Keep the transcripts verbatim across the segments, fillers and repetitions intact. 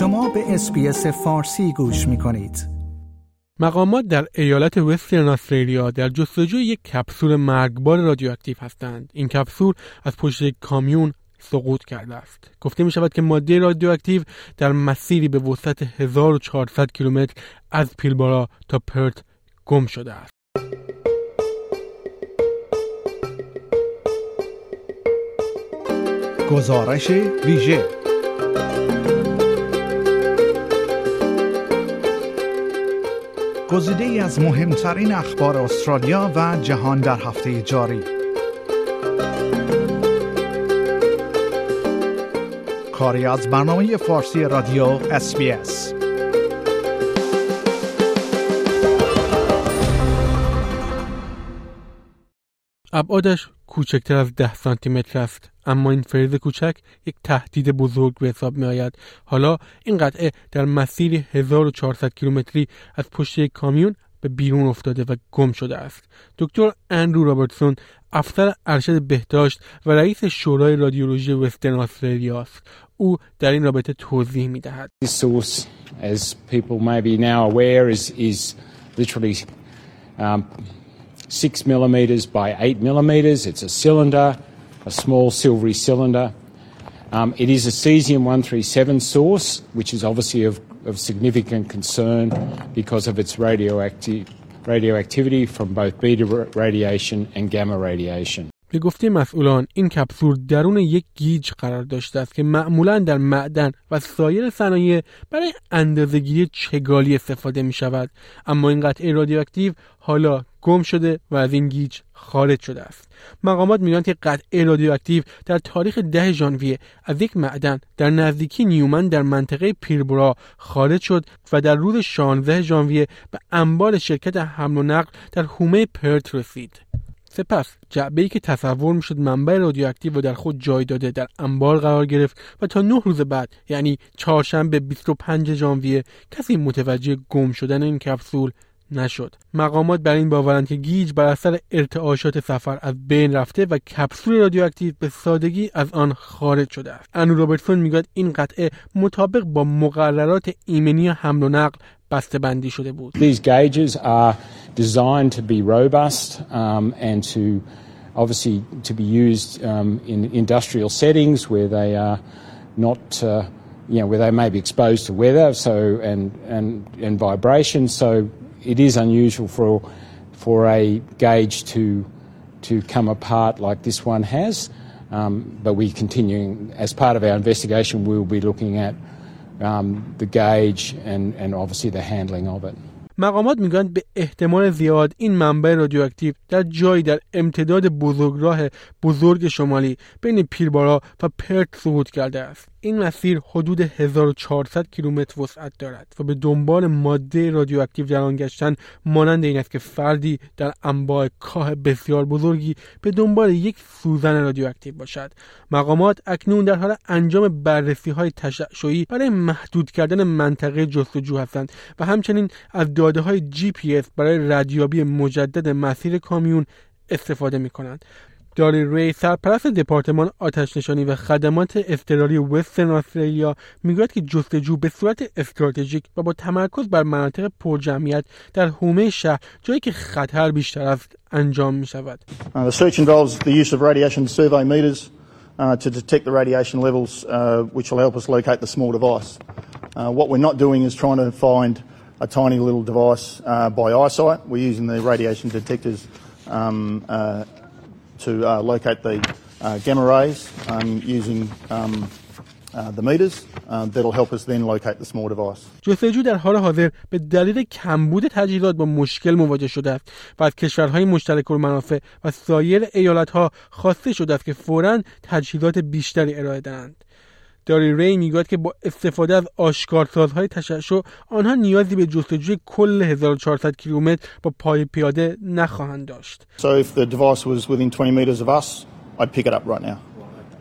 شما به اس بی اس فارسی گوش می‌کنید. مقامات در ایالت وسترن استرالیا در جستجوی یک کپسول مرگبار رادیواکتیو هستند. این کپسول از پشت کامیون سقوط کرده است. گفته می شود که ماده رادیواکتیو در مسیری به وسعت هزار و چهارصد کیلومتر از پیلبارا تا پرت گم شده است. گزارش ویژه. گزیده‌ای از مهمترین اخبار استرالیا و جهان در هفته جاری. کاری از برنامه فارسی رادیو اس بی اس. ابعادش کوچکتر از ده سانتی متر است، اما این فریز کوچک یک تهدید بزرگ به حساب می آید. حالا این قطعه در مسیر هزار و چهارصد کیلومتری از پشت یک کامیون به بیرون افتاده و گم شده است. دکتر اندرو رابرتسون، افسر ارشد بهداشت و رئیس شورای رادیولوژی وسترن استرالیا است. او در این رابطه توضیح می دهد. This source, as people may be now aware, is, is literally um, six millimeters by eight millimeters. It's a cylinder, a small silvery cylinder. Um, it is a cesium one thirty-seven source, which is obviously of, of significant concern because of its radioactive, radioactivity from both beta radiation and gamma radiation. به گفته مسئولان، این کپسول درون یک گیج قرار داشته است که معمولاً در معدن و سایر صنایع برای اندازه‌گیری چگالی استفاده می‌شود، اما این قطعه رادیواکتیو حالا گم شده و از این گیج خارج شده است. مقامات می‌گویند که قطعه رادیواکتیو در تاریخ ده ژانویه از یک معدن در نزدیکی نیومن در منطقه پیلبرا خارج شد و در روز شانزده ژانویه به انبار شرکت حمل و نقل در حومه پرت رسید. سپس جعبه‌ای که تصور می‌شد منبع رادیواکتیو و در خود جای داده در انبار قرار گرفت و تا نه روز بعد، یعنی چهارشنبه بیست و پنج ژانویه، کسی متوجه گم شدن این کپسول نشد. مقامات بر این باورند که گیج بر اثر ارتعاشات سفر از بین رفته و کپسول رادیواکتیو به سادگی از آن خارج شده است. اندرو رابرتسون میگوید این قطعه مطابق با مقررات ایمنی حمل و نقل بسته‌بندی شده بود. These gauges are designed to be robust um, and to obviously to be used um, in industrial settings where they are not uh, you know where they may be exposed to weather so and and and vibration so it is unusual for for a gauge to to come apart like this one has um, but we continuing as part of our investigation we will be looking at Um, the gauge and, and obviously the handling of it. مقامات میگویند به احتمال زیاد این منبع رادیواکتیو در جایی در امتداد بزرگراه بزرگ شمالی بین پیلبارا و پرت سقوط کرده است. این مسیر حدود هزار و چهارصد کیلومتر وسعت دارد و به دنبال ماده رادیواکتیو در آن گشتن مانند این است که فردی در انباع کاه بسیار بزرگی به دنبال یک سوزن رادیواکتیو باشد. مقامات اکنون در حال انجام بررسی‌های تشعشعی برای محدود کردن منطقه جستجو هستند و همچنین از داده‌های جی پی اس برای ردیابی مجدد مسیر کامیون استفاده می‌کنند. داری ری، سرپرست دپارتمان آتش نشانی و خدمات اضطراری وسترن استرالیا، میگوید که جستجو به صورت استراتژیک و با تمرکز بر مناطق پرجمعیت در حومه شهر، جایی که خطر بیشتر است، انجام می شود. The search involves the use of radiation survey meters to detect the radiation levels which will help us locate the small device. What we're not doing is trying to find a tiny little device by eyesight. We're using the radiation detectors to uh, locate the uh, gamma rays um, using um, uh, the meters uh, that'll help us then locate the small device. جستجو در حال حاضر به دلیل کمبود تجهیزات با مشکل مواجه شده است و از کشورهای مشترک المنافع و سایر ایالت‌ها خواسته شده است که فوراً تجهیزات بیشتری ارائه دهند. داری ری میگوید که با استفاده از آشکارسازهای تشعشع آنها نیازی به جستجوی کل هزار و چهارصد کیلومتر با پای پیاده نخواهند داشت. So if the device was within twenty meters of us, I'd pick it up right now.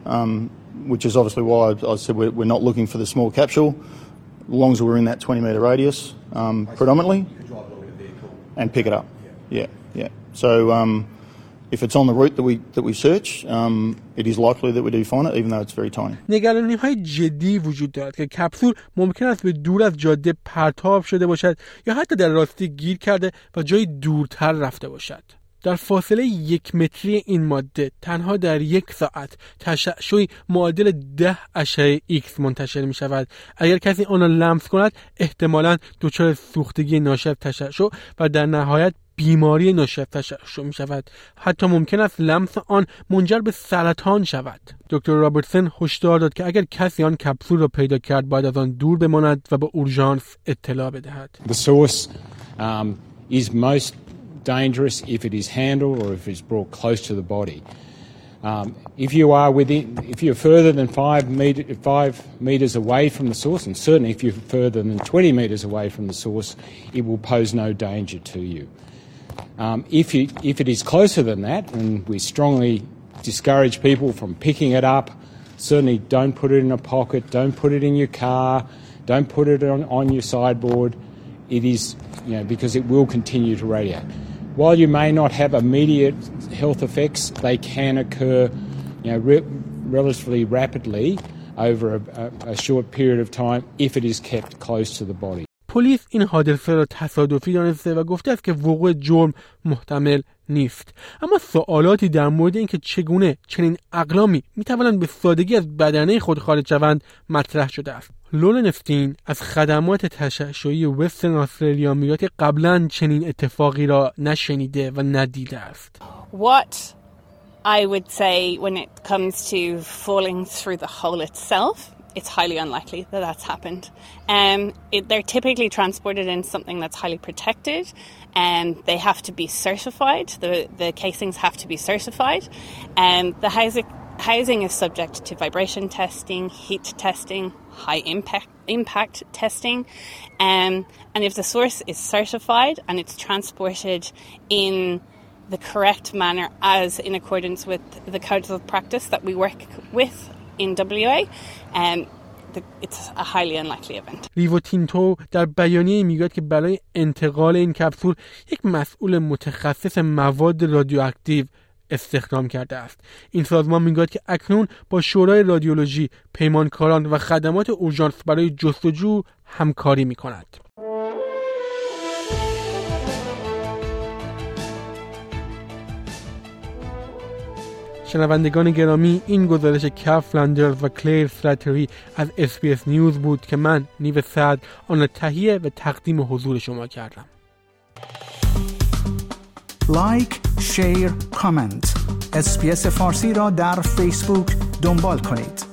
Um, which is obviously why I said we're not looking for the small capsule, as long as we're in that twenty meter radius, um, predominantly, and pick it up. Yeah, yeah. So um, If it's on the route that we that we search, um, it is likely that we do find it, even though it's very tiny. نگرانی‌های جدی وجود دارد که کپسول ممکن است به دور از جاده پرتاب شده باشد یا حتی در راستی گیر کرده و جای دورتر رفته باشد. در فاصله یک متری این ماده تنها در یک ساعت تشعشعی معادل ده اشعه ایکس منتشر می شود. اگر کسی آن را لمس کند احتمالاً دچار سوختگی ناشی از تشعشع و در نهایت بیماری ناشی از تشعشع می شود. حتی ممکن است لمس آن منجر به سرطان شود. دکتر رابرتسن هشدار داد که اگر کسی آن کپسول را پیدا کرد باید از آن دور بماند و به اورژانس اطلاع بدهد. The source um, is most dangerous if it is handled or if it is brought close to the body. Um, if you are within, if you're further than five, meter, five meters away from the source, and certainly if you're further than twenty meters away from the source, it will pose no danger to you. Um, if you, if it is closer than that, and we strongly discourage people from picking it up, certainly don't put it in a pocket, don't put it in your car, don't put it on, on your sideboard. It is, you know, because it will continue to radiate. While you may not have immediate health effects, they can occur, you know, re- relatively rapidly over a, a short period of time if it is kept close to the body. پلیس این حادثه را تصادفی دانسته و گفته است که وقوع جرم محتمل نیست، اما سوالاتی در مورد اینکه چگونه چنین اقلامی میتوانند به سادگی از بدنه خود خارج شوند مطرح شده است. لورن افتین از خدمات تشعشعی وسترن استرالیا میگوید که قبلا چنین اتفاقی را نشنیده و ندیده است. What I would say when it comes to falling through the hole itself, it's highly unlikely that that's happened. Um, it, they're typically transported in something that's highly protected, and they have to be certified. The, the casings have to be certified, and the housing, housing is subject to vibration testing, heat testing, high impact impact testing, um, and if the source is certified and it's transported in the correct manner, as in accordance with the codes of practice that we work with in W A, um, the, it's a highly unlikely event. ریو تینتو در بیانیه میگوید که برای انتقال این کپسول یک مسئول متخصص مواد رادیواکتیو استخدام کرده است. این سازمان میگوید که اکنون با شورای رادیولوژی، پیمانکاران و خدمات اورژانس برای جستجو همکاری میکند. شنوندگان گرامی، این گزارش کف فلندرز و کلیر سراتری از اس بی اس نیوز بود که من نیو سعد آن را تهیه و تقدیم حضور شما کردم. لایک، شیر، کامنت. اس بی اس فارسی را در فیسبوک دنبال کنید.